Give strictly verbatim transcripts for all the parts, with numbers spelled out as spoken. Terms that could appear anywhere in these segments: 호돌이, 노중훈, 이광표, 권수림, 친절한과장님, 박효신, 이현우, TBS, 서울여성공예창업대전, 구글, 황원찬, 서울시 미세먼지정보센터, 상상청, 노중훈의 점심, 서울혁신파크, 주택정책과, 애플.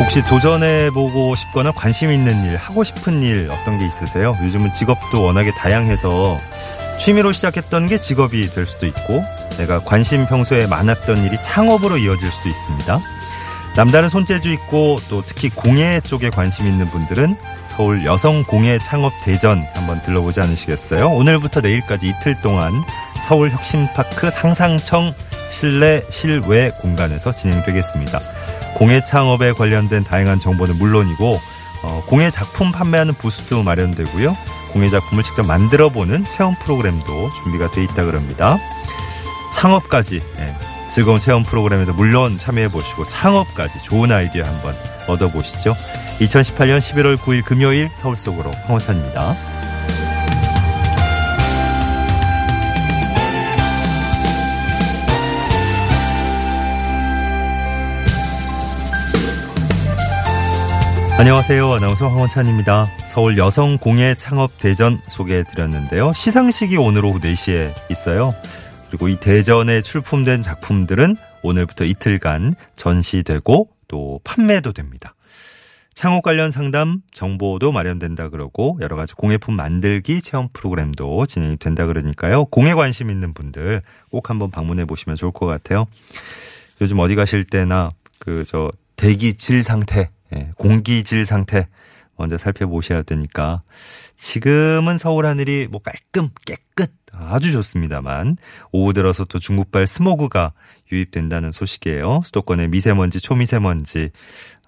혹시 도전해보고 싶거나 관심 있는 일, 하고 싶은 일 어떤 게 있으세요? 요즘은 직업도 워낙에 다양해서 취미로 시작했던 게 직업이 될 수도 있고 내가 관심 평소에 많았던 일이 창업으로 이어질 수도 있습니다. 남다른 손재주 있고 또 특히 공예 쪽에 관심 있는 분들은 서울 여성공예창업대전 한번 들러보지 않으시겠어요? 오늘부터 내일까지 이틀 동안 서울혁신파크 상상청 실내 실외 공간에서 진행되겠습니다. 공예 창업에 관련된 다양한 정보는 물론이고 어, 공예 작품 판매하는 부스도 마련되고요. 공예 작품을 직접 만들어보는 체험 프로그램도 준비가 돼 있다 그럽니다. 창업까지 예, 즐거운 체험 프로그램에도 물론 참여해보시고 창업까지 좋은 아이디어 한번 얻어보시죠. 이천십팔년 십일월 구일 금요일 서울 속으로 황원찬입니다. 안녕하세요. 아나운서 황원찬입니다. 서울 여성공예창업대전 소개해드렸는데요. 시상식이 오늘 오후 네 시에 있어요. 그리고 이 대전에 출품된 작품들은 오늘부터 이틀간 전시되고 또 판매도 됩니다. 창업 관련 상담, 정보도 마련된다 그러고 여러 가지 공예품 만들기 체험 프로그램도 진행이 된다 그러니까요. 공예 관심 있는 분들 꼭 한번 방문해 보시면 좋을 것 같아요. 요즘 어디 가실 때나 그 저 대기질 상태 예, 공기질 상태 먼저 살펴보셔야 되니까 지금은 서울 하늘이 뭐 깔끔 깨끗 아주 좋습니다만 오후 들어서 또 중국발 스모그가 유입된다는 소식이에요. 수도권의 미세먼지 초미세먼지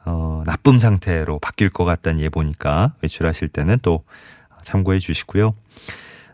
어, 나쁨 상태로 바뀔 것 같다는 예보니까 외출하실 때는 또 참고해 주시고요.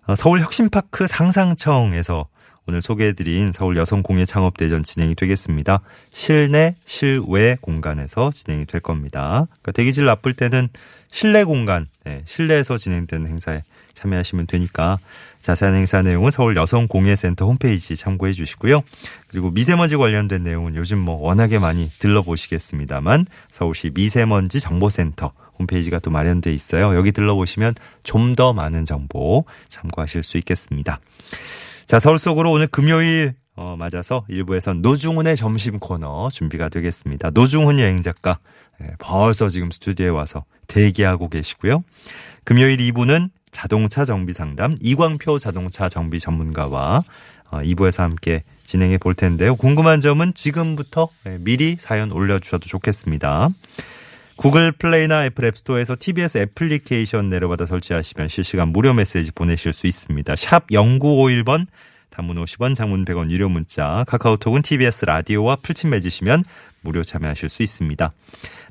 어, 서울혁신파크 상상청에서 오늘 소개해드린 서울 여성공예창업대전 진행이 되겠습니다. 실내, 실외 공간에서 진행이 될 겁니다. 그러니까 대기질 나쁠 때는 실내 공간, 네, 실내에서 진행되는 행사에 참여하시면 되니까 자세한 행사 내용은 서울 여성공예센터 홈페이지 참고해 주시고요. 그리고 미세먼지 관련된 내용은 요즘 뭐 워낙에 많이 들러보시겠습니다만 서울시 미세먼지정보센터 홈페이지가 또 마련돼 있어요. 여기 들러보시면 좀 더 많은 정보 참고하실 수 있겠습니다. 자, 서울 속으로 오늘 금요일 어, 맞아서 일부에선 노중훈의 점심 코너 준비가 되겠습니다. 노중훈 여행작가 예, 벌써 지금 스튜디오에 와서 대기하고 계시고요. 금요일 이 부는 자동차 정비 상담 이광표 자동차 정비 전문가와 어, 이 부에서 함께 진행해 볼 텐데요. 궁금한 점은 지금부터 예, 미리 사연 올려주셔도 좋겠습니다. 구글 플레이나 애플 앱스토어에서 티비에스 애플리케이션 내려받아 설치하시면 실시간 무료 메시지 보내실 수 있습니다. 샵 공구오일 번 단문 오십 원 장문 백 원 유료 문자 카카오톡은 티비에스 라디오와 풀친 맺으시면 무료 참여하실 수 있습니다.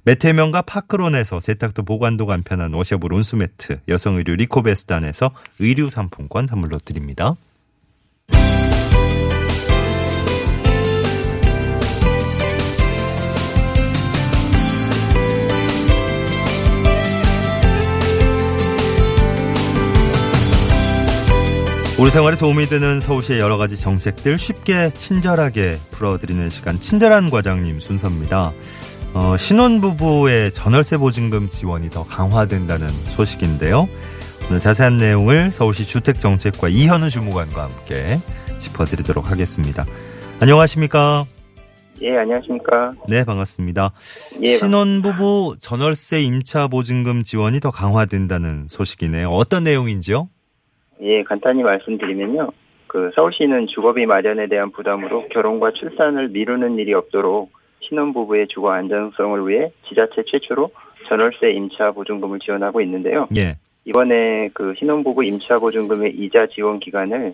매트해명과 파크론에서 세탁도 보관도 간편한 워셔블 온수매트 여성의류 리코베스단에서 의류 상품권 선물로 드립니다. 우리 생활에 도움이 되는 서울시의 여러 가지 정책들 쉽게 친절하게 풀어드리는 시간 친절한 과장님 순서입니다. 어, 신혼부부의 전월세 보증금 지원이 더 강화된다는 소식인데요. 오늘 자세한 내용을 서울시 주택정책과 이현우 주무관과 함께 짚어드리도록 하겠습니다. 안녕하십니까? 예, 안녕하십니까? 네, 반갑습니다. 예, 신혼부부 전월세 임차 보증금 지원이 더 강화된다는 소식이네요. 어떤 내용인지요? 예, 간단히 말씀드리면요. 그 서울시는 주거비 마련에 대한 부담으로 결혼과 출산을 미루는 일이 없도록 신혼부부의 주거 안정성을 위해 지자체 최초로 전월세 임차 보증금을 지원하고 있는데요. 예. 이번에 그 신혼부부 임차 보증금의 이자 지원 기간을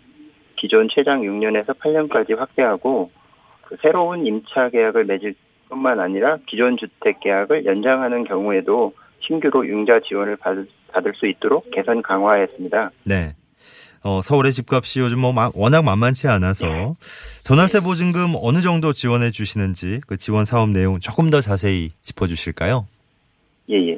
기존 최장 육년에서 팔년까지 확대하고 그 새로운 임차 계약을 맺을 뿐만 아니라 기존 주택 계약을 연장하는 경우에도 신규로 융자 지원을 받을, 받을 수 있도록 개선 강화했습니다. 네. 어, 서울의 집값이 요즘 뭐 마, 워낙 만만치 않아서 네. 전월세 보증금 어느 정도 지원해 주시는지 그 지원 사업 내용 조금 더 자세히 짚어주실까요? 예예. 예.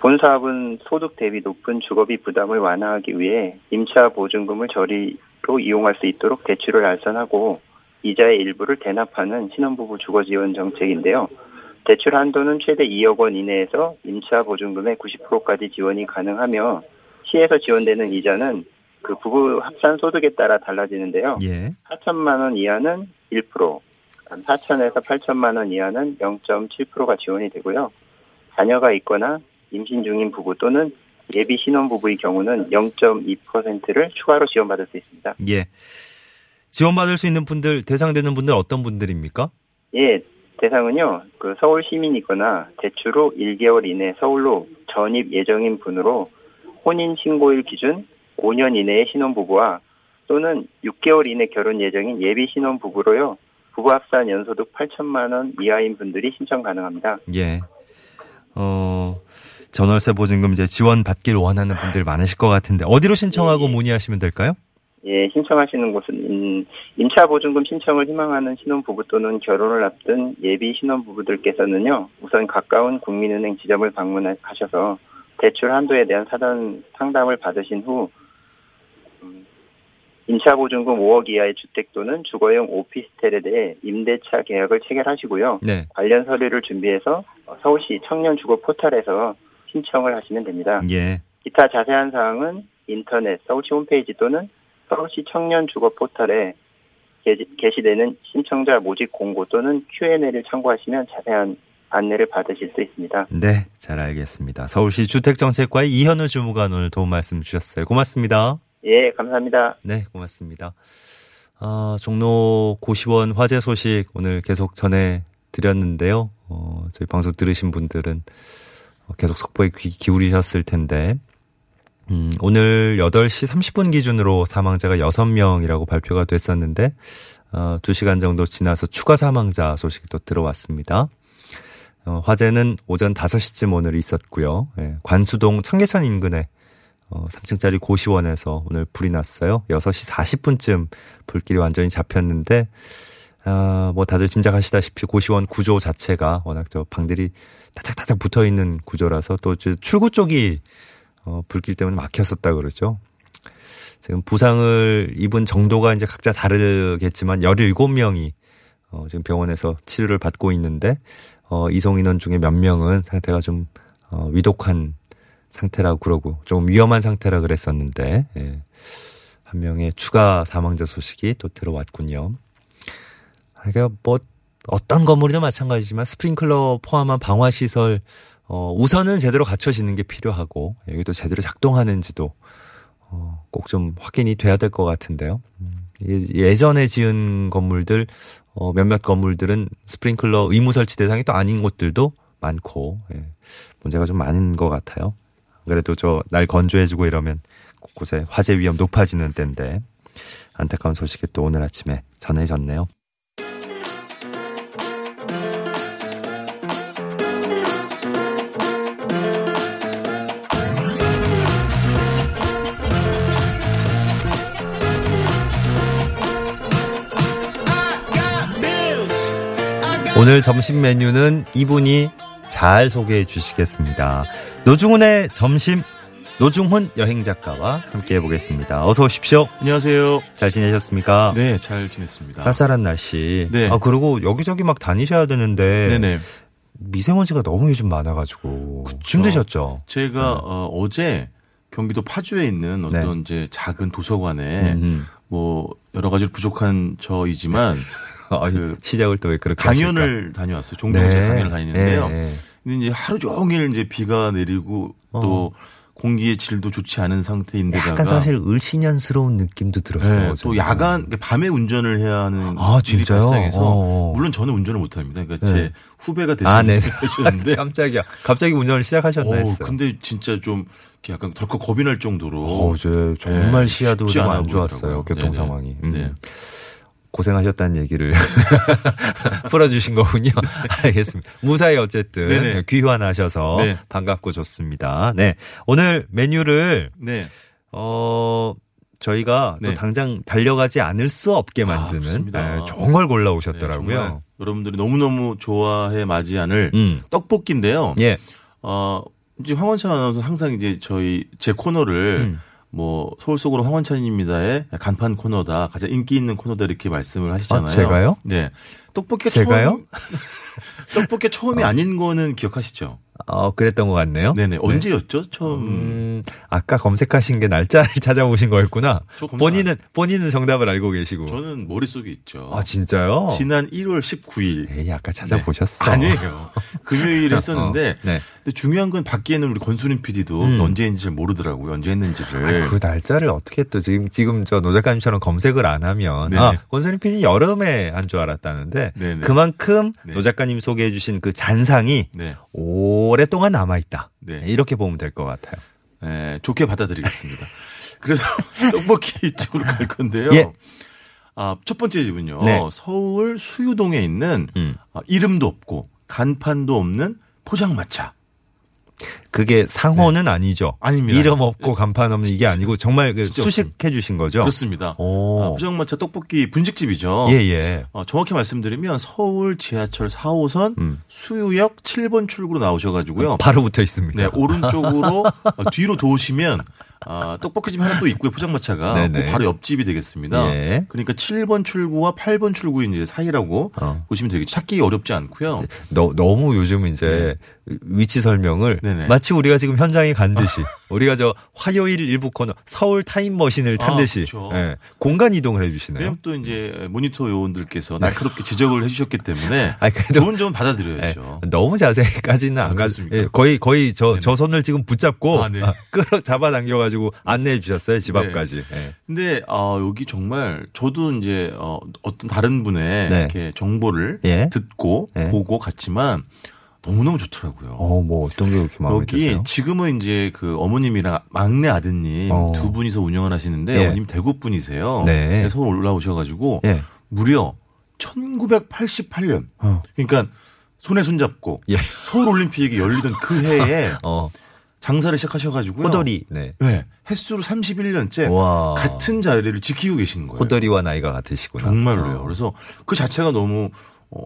본 사업은 소득 대비 높은 주거비 부담을 완화하기 위해 임차 보증금을 저리로 이용할 수 있도록 대출을 알선하고 이자의 일부를 대납하는 신혼부부 주거지원 정책인데요. 대출 한도는 최대 이억 원 이내에서 임차 보증금의 구십 퍼센트까지 지원이 가능하며 시에서 지원되는 이자는 그 부부 합산 소득에 따라 달라지는데요. 예. 사천만 원 이하는 일 퍼센트, 사천에서 팔천만 원 이하는 영 점 칠 퍼센트가 지원이 되고요. 자녀가 있거나 임신 중인 부부 또는 예비 신혼부부의 경우는 영 점 이 퍼센트를 추가로 지원받을 수 있습니다. 예. 지원받을 수 있는 분들, 대상되는 분들 어떤 분들입니까? 예, 대상은요, 그 서울 시민이거나 대출 후 일 개월 이내 서울로 전입 예정인 분으로 혼인 신고일 기준 오 년 이내의 신혼부부와 또는 육 개월 이내 결혼 예정인 예비 신혼부부로요, 부부 합산 연소득 팔천만 원 이하인 분들이 신청 가능합니다. 예. 어, 전월세 보증금 이제 지원 받길 원하는 분들 많으실 것 같은데, 어디로 신청하고 예. 문의하시면 될까요? 예, 신청하시는 곳은 임차 보증금 신청을 희망하는 신혼부부 또는 결혼을 앞둔 예비 신혼부부들께서는요, 우선 가까운 국민은행 지점을 방문하셔서 대출 한도에 대한 사전 상담을 받으신 후 임차 보증금 오억 이하의 주택 또는 주거용 오피스텔에 대해 임대차 계약을 체결하시고요. 네. 관련 서류를 준비해서 서울시 청년주거 포털에서 신청을 하시면 됩니다. 예. 기타 자세한 사항은 인터넷, 서울시 홈페이지 또는 서울시 청년주거 포털에 게시되는 신청자 모집 공고 또는 큐 앤 에이를 참고하시면 자세한 안내를 받으실 수 있습니다. 네, 잘 알겠습니다. 서울시 주택정책과의 이현우 주무관 오늘 도움 말씀 주셨어요. 고맙습니다. 예, 감사합니다. 네, 고맙습니다. 아, 종로 고시원 화재 소식 오늘 계속 전해드렸는데요. 어, 저희 방송 들으신 분들은 계속 속보에 귀 기울이셨을 텐데 음, 오늘 여덟 시 삼십 분 기준으로 사망자가 여섯 명이라고 발표가 됐었는데 어, 두 시간 정도 지나서 추가 사망자 소식이 또 들어왔습니다. 어, 화재는 오전 다섯 시쯤 오늘 있었고요. 예, 관수동 청계천 인근의 어, 삼 층짜리 고시원에서 오늘 불이 났어요. 여섯 시 사십 분쯤 불길이 완전히 잡혔는데 어, 뭐 다들 짐작하시다시피 고시원 구조 자체가 워낙 저 방들이 따닥따닥 붙어있는 구조라서 또 출구 쪽이 어, 불길 때문에 막혔었다 그러죠. 지금 부상을 입은 정도가 이제 각자 다르겠지만 열일곱 명이 어, 지금 병원에서 치료를 받고 있는데 어, 이송 인원 중에 몇 명은 상태가 좀 어, 위독한 상태라고 그러고 조금 위험한 상태라 그랬었는데 예. 한 명의 추가 사망자 소식이 또 들어왔군요. 그러니까 뭐 어떤 건물이든 마찬가지지만 스프링클러 포함한 방화시설 어, 우선은 제대로 갖춰지는 게 필요하고 여기도 제대로 작동하는지도 어, 꼭 좀 확인이 돼야 될 것 같은데요. 음, 예전에 지은 건물들 어, 몇몇 건물들은 스프링클러 의무 설치 대상이 또 아닌 곳들도 많고 예, 문제가 좀 많은 것 같아요. 그래도 저 날 건조해지고 이러면 곳곳에 화재 위험 높아지는 때인데 안타까운 소식이 또 오늘 아침에 전해졌네요. 오늘 점심 메뉴는 이분이 잘 소개해 주시겠습니다. 노중훈의 점심, 노중훈 여행작가와 함께해 보겠습니다. 어서 오십시오. 안녕하세요. 잘 지내셨습니까? 네, 잘 지냈습니다. 쌀쌀한 날씨. 네. 아, 그리고 여기저기 막 다니셔야 되는데. 네네. 미세먼지가 너무 요즘 많아가지고. 그쵸? 힘드셨죠? 제가 네. 어, 어제 경기도 파주에 있는 어떤 네. 이제 작은 도서관에 음흠. 뭐 여러 가지로 부족한 저이지만. 그 시작을 또 왜 그렇게 강연을 하실까? 다녀왔어요. 종종 네. 강연을 다니는데요. 네. 근데 이제 하루 종일 이제 비가 내리고 어. 또 공기의 질도 좋지 않은 상태인데다가 약간 사실 을신연스러운 느낌도 들었어요. 네. 또 야간 밤에 운전을 해야 하는 아, 일이 진짜요? 발생해서 어. 물론 저는 운전을 못합니다. 그러니까 네. 제 후배가 됐었는데 아, 깜짝이야. 갑자기 운전을 시작하셨나 했어요. 근데 진짜 좀 약간 덜컥 겁이 날 정도로 어, 제 정말 네. 시야도 좀 안 좋았어요. 교통 상황이. 음. 네. 고생하셨다는 얘기를 풀어주신 거군요. 알겠습니다. 무사히 어쨌든 네네. 귀환하셔서 네. 반갑고 좋습니다. 네. 오늘 메뉴를, 네. 어, 저희가 네. 또 당장 달려가지 않을 수 없게 만드는 아, 네, 정말 골라오셨더라고요. 네, 정말 여러분들이 너무너무 좋아해 맞이 않을 음. 떡볶이인데요. 예. 어, 이제 황원찬 아나운서는 항상 이제 저희 제 코너를 음. 뭐 서울 속으로 황원찬입니다의 간판 코너다, 가장 인기 있는 코너다 이렇게 말씀을 하시잖아요. 아, 제가요? 네. 떡볶이 제가요? 처음, 떡볶이 처음이 어. 아닌 거는 기억하시죠? 어, 그랬던 것 같네요. 네네. 언제였죠? 네. 처음. 음, 아까 검색하신 게 날짜를 찾아오신 거였구나. 본인은, 본인은 정답을 알고 계시고. 저는 머릿속에 있죠. 아, 진짜요? 지난 일월 십구일. 에이, 아까 찾아보셨어. 네. 아니에요. 금요일에 했었는데. 어, 네. 근데 중요한 건 밖에는 우리 권수림 피디도 음. 언제인지 잘 모르더라고요. 언제 했는지를. 아니, 그 날짜를 어떻게 또 지금, 지금 저 노 작가님처럼 검색을 안 하면. 네네. 아, 권수림 피디 여름에 한 줄 알았다는데. 네네. 그만큼 네. 노 작가님 소개해 주신 그 잔상이. 네. 오, 오랫동안 남아있다. 네. 이렇게 보면 될 것 같아요. 네, 좋게 받아들이겠습니다. 그래서 떡볶이 쪽으로 갈 건데요. 예. 아, 첫 번째 집은요. 네. 서울 수유동에 있는 음. 아, 이름도 없고 간판도 없는 포장마차. 그게 상호는 네. 아니죠. 아닙니다. 이름 없고 간판 없는 이게 아니고 정말 수식해 주신 거죠. 그렇습니다. 아, 포장마차 떡볶이 분식집이죠. 예, 예. 어, 정확히 말씀드리면 서울 지하철 사호선 음. 수유역 칠번 출구로 나오셔가지고요. 바로 붙어 있습니다. 네, 오른쪽으로 어, 뒤로 도우시면 아, 떡볶이집 하나 또 있고요. 포장마차가 그 바로 옆집이 되겠습니다. 예. 그러니까 칠번 출구와 팔번 출구 이제 사이라고 어. 보시면 되겠죠. 찾기 어렵지 않고요. 너, 너무 요즘 이제 네. 위치 설명을 네네. 마치 우리가 지금 현장에 간 듯이 아. 우리가 저 화요일 일부 코너 서울 타임머신을 탄 아, 듯이 그렇죠. 예. 공간 이동을 해주시네요. 왜냐면 또 이제 모니터 요원들께서 날카롭게 지적을 해주셨기 때문에 아니, 그래도 좋은 점은 받아들여야죠. 예. 너무 자세히까지는 안 갔습니다. 예. 거의 거의 저, 저 손을 지금 붙잡고 아, 네. 아, 끌어 잡아당겨가지고. 가지고 안내해 주셨어요 집 앞까지. 네. 근데 어, 여기 정말 저도 이제 어, 어떤 다른 분의 네. 이렇게 정보를 예. 듣고 예. 보고 갔지만 너무 너무 좋더라고요. 어, 뭐 어떤 게 그렇게 마음에 드세요? 여기 지금은 이제 그 어머님이랑 막내 아드님 어. 두 분이서 운영을 하시는데 예. 어머님 대구 분이세요. 네. 서울 올라오셔가지고 예. 무려 천구백팔십팔년 어. 그러니까 손에 손잡고 예. 서울 올림픽이 열리던 그 해에. 어. 장사를 시작하셔가지고요. 호돌이. 네. 네. 횟수로 삼십일년째 와. 같은 자리를 지키고 계시는 거예요. 호돌이와 나이가 같으시구나. 정말로요. 그래서 그 자체가 너무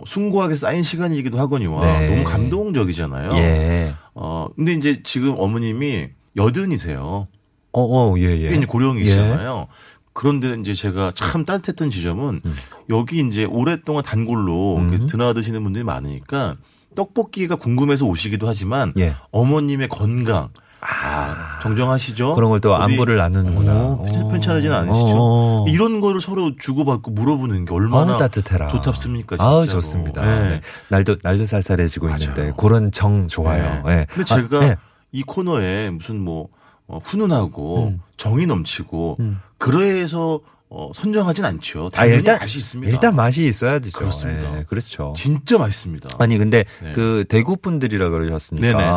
숭고하게 쌓인 시간이기도 하거니와 네. 너무 감동적이잖아요. 예. 어, 근데 이제 지금 어머님이 여든이세요. 어, 어, 예, 예. 이제 고령이시잖아요. 예. 그런데 이제 제가 참 따뜻했던 지점은 음. 여기 이제 오랫동안 단골로 음. 드나드시는 분들이 많으니까 떡볶이가 궁금해서 오시기도 하지만 예. 어머님의 건강 아, 정정하시죠. 그런 걸 또 안부를 나누는구나. 편찮으지는 않으시죠. 오. 이런 거를 서로 주고받고 물어보는 게 얼마나 따뜻해라. 좋답습니까? 아, 좋습니다. 네. 네. 날도 날도 쌀쌀해지고 맞아요. 있는데 그런 정 좋아요. 네. 네. 근데 제가 아, 네. 이 코너에 무슨 뭐 어, 훈훈하고 음. 정이 넘치고 음. 그래서. 어, 선정하진 않죠. 당연히 아, 일단, 맛이 있습니다. 일단 맛이 있어야 되죠. 그렇습니다. 네, 그렇죠. 진짜 맛있습니다. 아니, 근데 네. 그 대구 분들이라 그러셨으니까. 네네.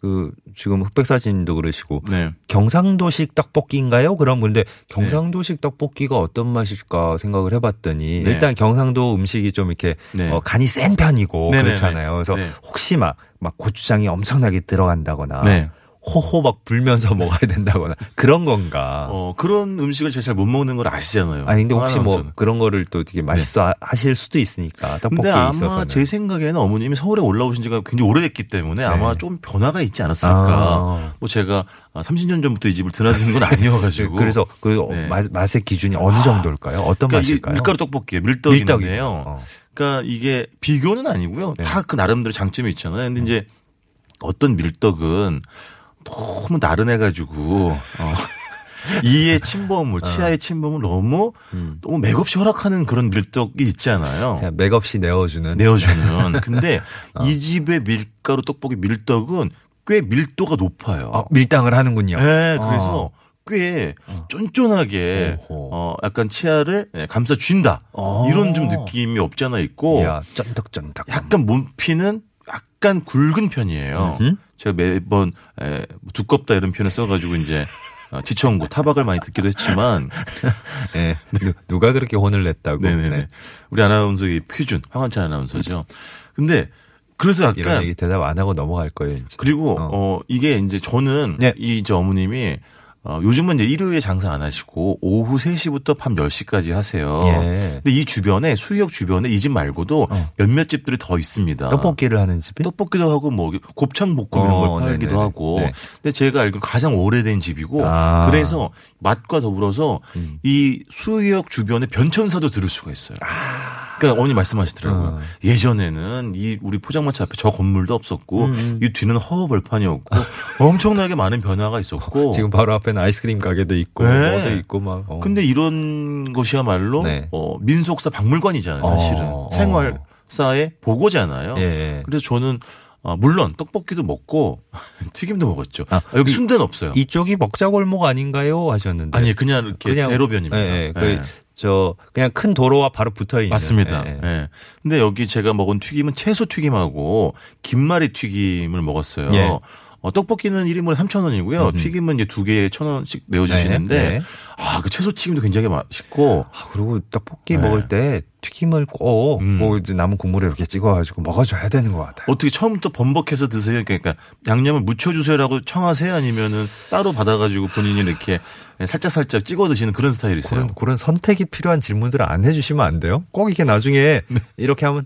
그 지금 흑백 사진도 그러시고 네. 경상도식 떡볶이인가요? 그럼 근데 경상도식 네. 떡볶이가 어떤 맛일까 생각을 해봤더니 네. 일단 경상도 음식이 좀 이렇게 네. 어, 간이 센 편이고 네네네. 그렇잖아요. 그래서 네. 혹시 막, 막 고추장이 엄청나게 들어간다거나. 네. 호호 막 불면서 먹어야 된다거나 그런 건가? 어 그런 음식을 제가 잘 못 먹는 걸 아시잖아요. 아니 근데 혹시 뭐 저는. 그런 거를 또 되게 맛있어 네. 하실 수도 있으니까 떡볶이에 있어서는. 근데 아마 제 생각에는 어머님이 서울에 올라오신 지가 굉장히 오래됐기 때문에 네. 아마 좀 변화가 있지 않았을까. 아. 뭐 제가 삼십년 전부터 이 집을 드나드는 건 아니어가지고. 그래서 그리고 네. 맛의 기준이 어느 정도일까요? 어떤 그러니까 맛일까요? 밀가루 떡볶이에요. 밀떡인데요. 어. 그러니까 이게 비교는 아니고요. 네. 다 그 나름대로 장점이 있잖아요. 근데 음. 이제 어떤 밀떡은 너무 나른해가지고 어. 이의 침범을 치아의 침범을 너무 음. 너무 맥없이 허락하는 그런 밀떡이 있잖아요. 그냥 맥없이 내어주는. 내어주는. 근데 어. 이 집의 밀가루 떡볶이 밀떡은 꽤 밀도가 높아요. 아, 밀당을 하는군요. 네, 그래서. 어. 꽤 쫀쫀하게 어, 약간 치아를 감싸준다. 오. 이런 좀 느낌이 없지 않아 있고. 이야, 쫀득쫀득. 약간 몸피는 약간 굵은 편이에요. 으흠. 제가 매번 에, 두껍다 이런 표현을 써가지고 이제 지청구 타박을 많이 듣기도 했지만 네, 누가 그렇게 혼을 냈다고. 네. 우리 아나운서의 표준 황원찬 아나운서죠. 근데 그래서 약간 이런 얘기 대답 안 하고 넘어갈 거예요. 이제. 그리고 어. 어, 이게 이제 저는 네. 이 어머님이 어, 요즘은 이제 일요일에 장사 안 하시고 오후 세 시부터 밤 열 시까지 하세요. 예. 근데 이 주변에 수유역 주변에 이 집 말고도 어. 몇몇 집들이 더 있습니다. 떡볶이를 하는 집이? 떡볶이도 하고 뭐 곱창 볶음 어, 이런 걸 팔기도 네네네. 하고. 네. 근데 제가 알기로 가장 오래된 집이고 아. 그래서 맛과 더불어서 음. 이 수유역 주변에 변천사도 들을 수가 있어요. 아. 그러니까 어머니 말씀하시더라고요. 어. 예전에는 이 우리 포장마차 앞에 저 건물도 없었고 음. 이 뒤는 허허벌판이었고 엄청나게 많은 변화가 있었고 지금 바로 앞에 아이스크림 가게도 있고 네. 뭐도 있고 막. 어. 근데 이런 것이야말로 네. 어, 민속사 박물관이잖아요. 사실은 어. 생활사의 보고잖아요. 예. 그래서 저는 아, 물론 떡볶이도 먹고 튀김도 먹었죠. 아, 여기 이, 순대는 없어요. 이쪽이 먹자골목 아닌가요? 하셨는데 아니 그냥 이렇게 그냥, 대로변입니다. 예, 예. 예. 저 그냥 큰 도로와 바로 붙어 있는. 맞습니다. 예. 예. 근데 여기 제가 먹은 튀김은 채소 튀김하고 김말이 튀김을 먹었어요. 예. 어, 떡볶이는 일 인분에 삼천 원이고요. 음흠. 튀김은 이제 두 개에 천 원씩 내어주시는데, 네, 네. 아, 그 채소 튀김도 굉장히 맛있고. 아, 그리고 떡볶이 네. 먹을 때 튀김을 꼭, 음. 뭐 이제 남은 국물에 이렇게 찍어가지고 먹어줘야 되는 것 같아요. 어떻게 처음부터 번복해서 드세요? 그러니까 양념을 묻혀주세요라고 청하세요? 아니면은 따로 받아가지고 본인이 이렇게 살짝살짝 찍어 드시는 그런 스타일이세요? 그런, 그런 선택이 필요한 질문들을 안 해주시면 안 돼요? 꼭 이렇게 나중에 네. 이렇게 하면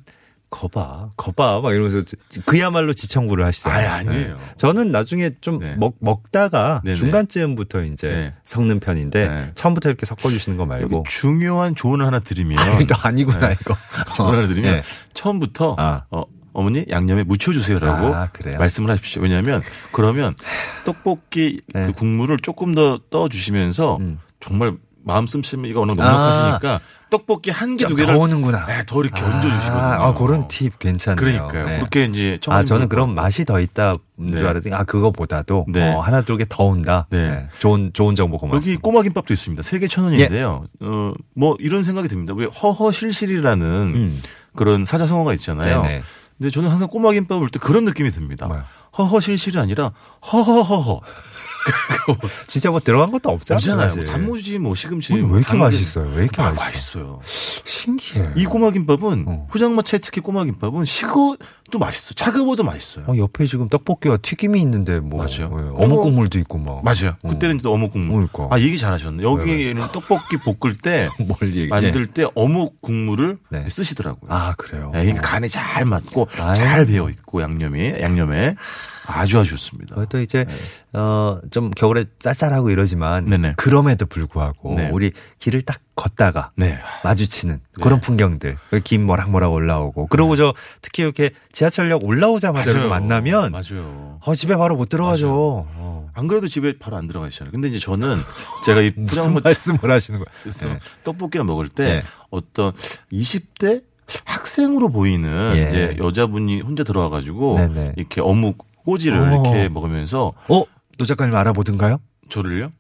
거봐, 거봐, 막 이러면서 그야말로 지청구를 하시죠. 아니, 아니에요. 저는 나중에 좀 네. 먹, 먹다가 네네. 중간쯤부터 이제 네. 섞는 편인데 네. 처음부터 이렇게 섞어주시는 거 말고. 중요한 조언을 하나 드리면. 아, 이거 아니구나, 네. 이거. 조언을 하나 드리면. 네. 처음부터, 아. 어, 어머니 양념에 묻혀주세요라고 아, 말씀을 하십시오. 왜냐하면 그러면 떡볶이 네. 그 국물을 조금 더 떠주시면서 음. 정말 마음 씀씀이 이거 어느 넉넉하시니까 아, 떡볶이 한 개 두 개를 더 오는구나. 네, 더 이렇게 아, 얹어주시거든요. 아, 그런 팁 괜찮네요. 그러니까요. 네. 그렇게 이제 아 저는 그런 맛이 더 있다 네. 줄 알았더니 아 그거보다도 네. 어, 하나 두 개 더 온다. 네. 네. 좋은 좋은 정보 고맙습니다. 여기 꼬마 김밥도 있습니다. 세 개 천 원인데요. 예. 어, 뭐 이런 생각이 듭니다. 왜 허허실실이라는 음. 그런 사자성어가 있잖아요. 네네. 근데 저는 항상 꼬마 김밥을 볼 때 그런 느낌이 듭니다. 뭐요? 허허실실이 아니라 허허허허. 진짜 뭐 들어간 것도 없잖아요. 없잖아요. 뭐 단무지, 뭐 시금치. 왜 이렇게 단무지. 맛있어요? 왜 이렇게 아, 맛있어요? 맛있어요. 신기해. 이 꼬마김밥은 어. 포장마차에 특히 꼬마김밥은 식어도 맛있어. 차가워도 맛있어요. 어, 옆에 지금 떡볶이와 튀김이 있는데 뭐 맞아요. 네. 어묵 국물도 있고 막. 맞아요. 어. 그때는 또 어묵 국물. 그러니까. 아 얘기 잘하셨네. 여기는 네. 떡볶이 볶을 때 만들 때 어묵 국물을 네. 쓰시더라고요. 아 그래요. 네, 그러니까 간에 잘 맞고 아유. 잘 배어 있고 양념이 양념에. 아주 아주 좋습니다. 또 이제 네. 어, 좀 겨울에 쌀쌀하고 이러지만 네네. 그럼에도 불구하고 네. 우리 길을 딱 걷다가 네. 마주치는 네. 그런 풍경들 김 모락모락 올라오고 그러고 네. 저 특히 이렇게 지하철역 올라오자마자 만나면 맞아요. 어, 집에 바로 못 들어가죠. 어. 안 그래도 집에 바로 안 들어가시잖아요. 근데 이제 저는 제가 이 무슨 말씀을 하시는 거예요. 네. 떡볶이나 먹을 때 네. 어떤 이십 대 학생으로 보이는 예. 이제 여자분이 혼자 들어와가지고 네네. 이렇게 어묵 꼬지를 어. 이렇게 먹으면서 어? 노 작가님 알아보던가요? 저를요?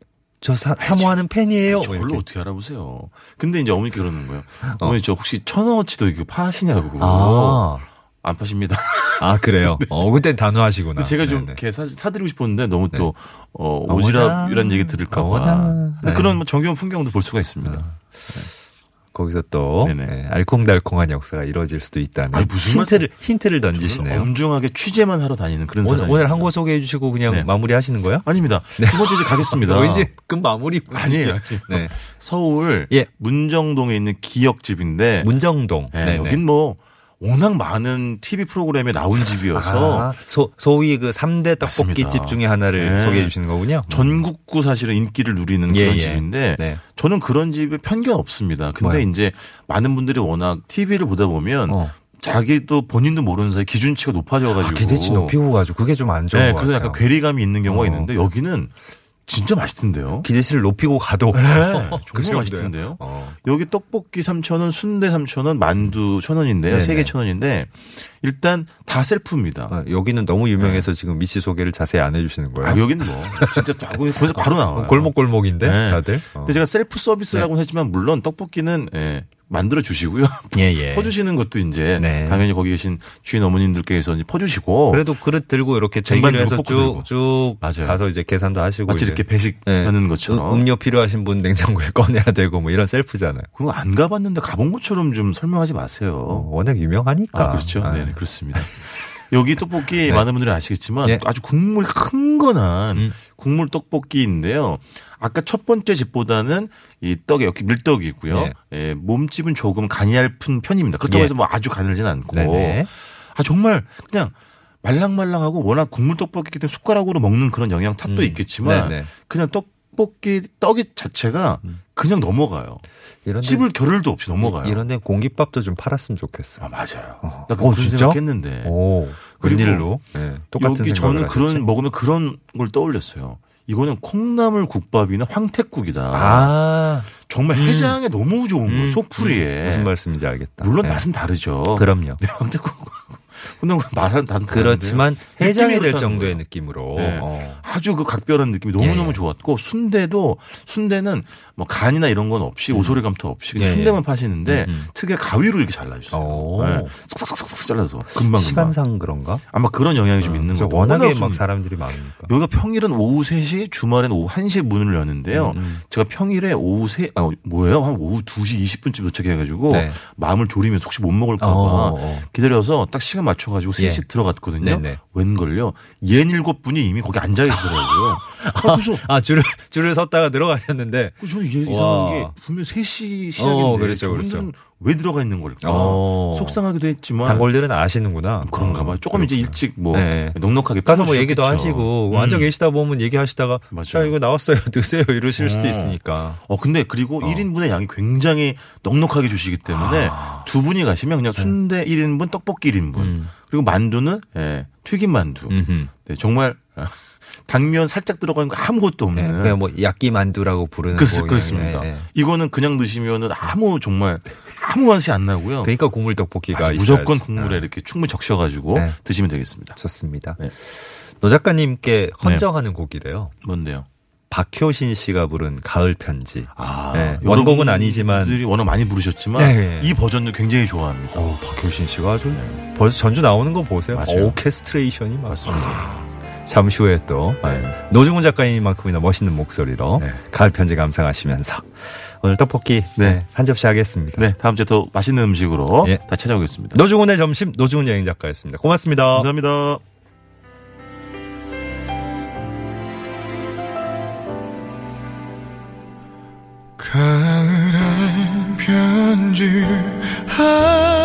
저 사, 사모하는 팬이에요. 아니, 저걸로 어떻게 알아보세요. 근데 이제 어머니께 그러는 거예요. 어. 어머니 저 혹시 천 원어치도 이거 파시냐고. 아. 안 파십니다. 아 그래요? 네. 어 그때 단호하시구나. 제가 네네. 좀 이렇게 사, 사드리고 싶었는데 너무 네. 또 어, 오지랖이라는 얘기 들을까 봐. 네. 그런 정겨운 풍경도 볼 수가 있습니다. 아. 네. 거기서 또 네, 알콩달콩한 역사가 이루어질 수도 있다는 아니, 무슨 힌트를, 힌트를 던지시네요. 엄중하게 취재만 하러 다니는 그런 사람. 오늘 한 곳 소개해 주시고 그냥 네. 마무리하시는 거예요? 아닙니다. 네. 두 번째 이제 가겠습니다. 왠지 금 마무리. 아니에요. 네. 서울 예. 문정동에 있는 기역집인데. 문정동. 네, 여긴 뭐. 워낙 많은 티비 프로그램에 나온 집이어서 아, 소, 소위 그 삼 대 떡볶이집 중에 하나를 네. 소개해 주시는 거군요. 전국구 사실은 인기를 누리는 예, 그런 예. 집인데 네. 저는 그런 집에 편견 없습니다. 근데 뭐요? 이제 많은 분들이 워낙 티비를 보다 보면 어. 자기도 본인도 모르는 사이 기준치가 높아져가지고 아, 기대치 높이고 가지고 그게 좀 안 좋은 네, 것 같아요. 그래서 약간 괴리감이 있는 경우가 어. 있는데 여기는 진짜 맛있던데요. 기대치를 높이고 가도 네, 정말 맛있던데요. 어. 여기 떡볶이 삼천 원, 순대 삼천 원, 만두 천 원인데요. 세 개 천 원인데 일단 다 셀프입니다. 아, 여기는 너무 유명해서 네. 지금 미씨 소개를 자세히 안 해주시는 거예요. 아, 여기는 뭐 진짜 거기서 바로 나와요. 골목골목인데 네. 다들. 어. 근데 제가 셀프 서비스라고는 네. 했지만 물론 떡볶이는 예, 만들어 주시고요. 예, 예. 퍼주시는 것도 이제 네. 당연히 거기 계신 주인 어머님들께서 이제 퍼주시고. 그래도 그릇 들고 이렇게 전반을 해서 쭉쭉 가서 이제 계산도 하시고. 마치 이제. 이렇게 배식하는 네. 것처럼. 음, 음료 필요하신 분 냉장고에 꺼내야 되고 뭐 이런 셀프잖아요. 그거 안 가봤는데 가본 것처럼 좀 설명하지 마세요. 어, 워낙 유명하니까. 아, 그렇죠. 아. 네, 그렇습니다. 여기 떡볶이 네. 많은 분들이 아시겠지만 네. 아주 국물이 흥건한 음. 국물 떡볶이인데요. 아까 첫 번째 집보다는 이 떡이 여기 밀떡이고요. 네. 예, 몸집은 조금 간이 얇은 편입니다. 그렇다고 예. 해서 뭐 아주 가늘진 않고. 네네. 아 정말 그냥 말랑말랑하고 워낙 국물 떡볶이기 때문에 숟가락으로 먹는 그런 영양 탓도 음. 있겠지만 네네. 그냥 떡. 떡볶이 떡이 자체가 그냥 넘어가요. 이런 데, 씹을 겨를도 없이 넘어가요. 이런 데 공깃밥도 좀 팔았으면 좋겠어. 아 맞아요. 어. 나 그거 생각했는데. 오, 그리고 네, 똑같은 여기 저는 그런 하셨지? 먹으면 그런 걸 떠올렸어요. 이거는 콩나물 국밥이나 황태국이다. 아. 정말 해장에 음. 너무 좋은 음. 거. 소풀이에. 음. 무슨 말씀인지 알겠다. 물론 네. 맛은 다르죠. 그럼요. 네, 황태국하고. 말은 단 그렇지만 해장이 될 정도의 거예요. 느낌으로 네. 어. 아주 그 각별한 느낌이 너무너무 예. 좋았고 순대도 순대는 뭐 간이나 이런 건 없이 음. 오소리감터 없이 예. 순대만 파시는데 음. 특유의 가위로 이렇게 잘라주세요. 네. 쓱쓱쓱쓱 잘라서 금방 시간상 그런가? 아마 그런 영향이 음. 좀 있는 거고 워낙에 막 사람들이 많으니까 여기가 평일은 오후 세 시 주말엔 오후 한 시에 문을 여는데요. 음. 제가 평일에 오후 세 아, 뭐예요? 한 오후 두 시 이십 분쯤 도착해가지고 네. 마음을 졸이면서 혹시 못 먹을까 봐 기다려서 딱 시간 맞춰 가지고 셋이 예. 들어갔거든요. 네네. 웬걸요? 옌 일곱 분이 이미 거기 앉아 계시더라고요. 아, 그래서 아, 줄을 줄을 섰다가 들어가셨는데. 저 이상한 게 분명 세 시 시작인데 어, 그렇죠, 그렇죠. 왜 들어가 있는 걸까? 어. 속상하기도 했지만 단골들은 아시는구나. 그런가 봐요. 조금 그렇구나. 이제 일찍 뭐 네. 넉넉하게 가서 뭐 얘기도 하시고 음. 앉아 계시다 보면 얘기하시다가 자 이거 나왔어요. 드세요. 이러실 어. 수도 있으니까. 어 근데 그리고 어. 일 인분의 양이 굉장히 넉넉하게 주시기 때문에 아. 두 분이 가시면 그냥 순대 음. 일 인분, 떡볶이 일 인분. 음. 그리고 만두는 예, 튀김 만두. 네, 정말 당면 살짝 들어가는 거 아무것도 없는. 네, 그냥 뭐 야끼 만두라고 부르는 거. 그렇습니다. 예, 예. 이거는 그냥 드시면은 아무 정말 아무 맛이 안 나고요. 그러니까 국물 떡볶이가 있어야지. 무조건 국물에 아. 이렇게 충분히 적셔가지고 네. 드시면 되겠습니다. 좋습니다. 네. 노 작가님께 헌정하는 네. 곡이래요. 뭔데요? 박효신 씨가 부른 가을 편지. 아, 네. 원곡은 아니지만 분들이 워낙 많이 부르셨지만 네. 이 버전도 굉장히 좋아합니다. 오, 박효신 씨가 아주 네. 벌써 전주 나오는 거 보세요. 맞아요. 오케스트레이션이 맞습니다. 잠시 후에 또 네. 노중훈 작가님만큼이나 멋있는 목소리로 네. 가을 편지 감상하시면서 오늘 떡볶이 네. 네, 한 접시 하겠습니다. 네, 다음 주에 더 맛있는 음식으로 네. 다 찾아오겠습니다. 노중훈의 점심 노중훈 여행 작가였습니다. 고맙습니다. 감사합니다. 가을의 편지를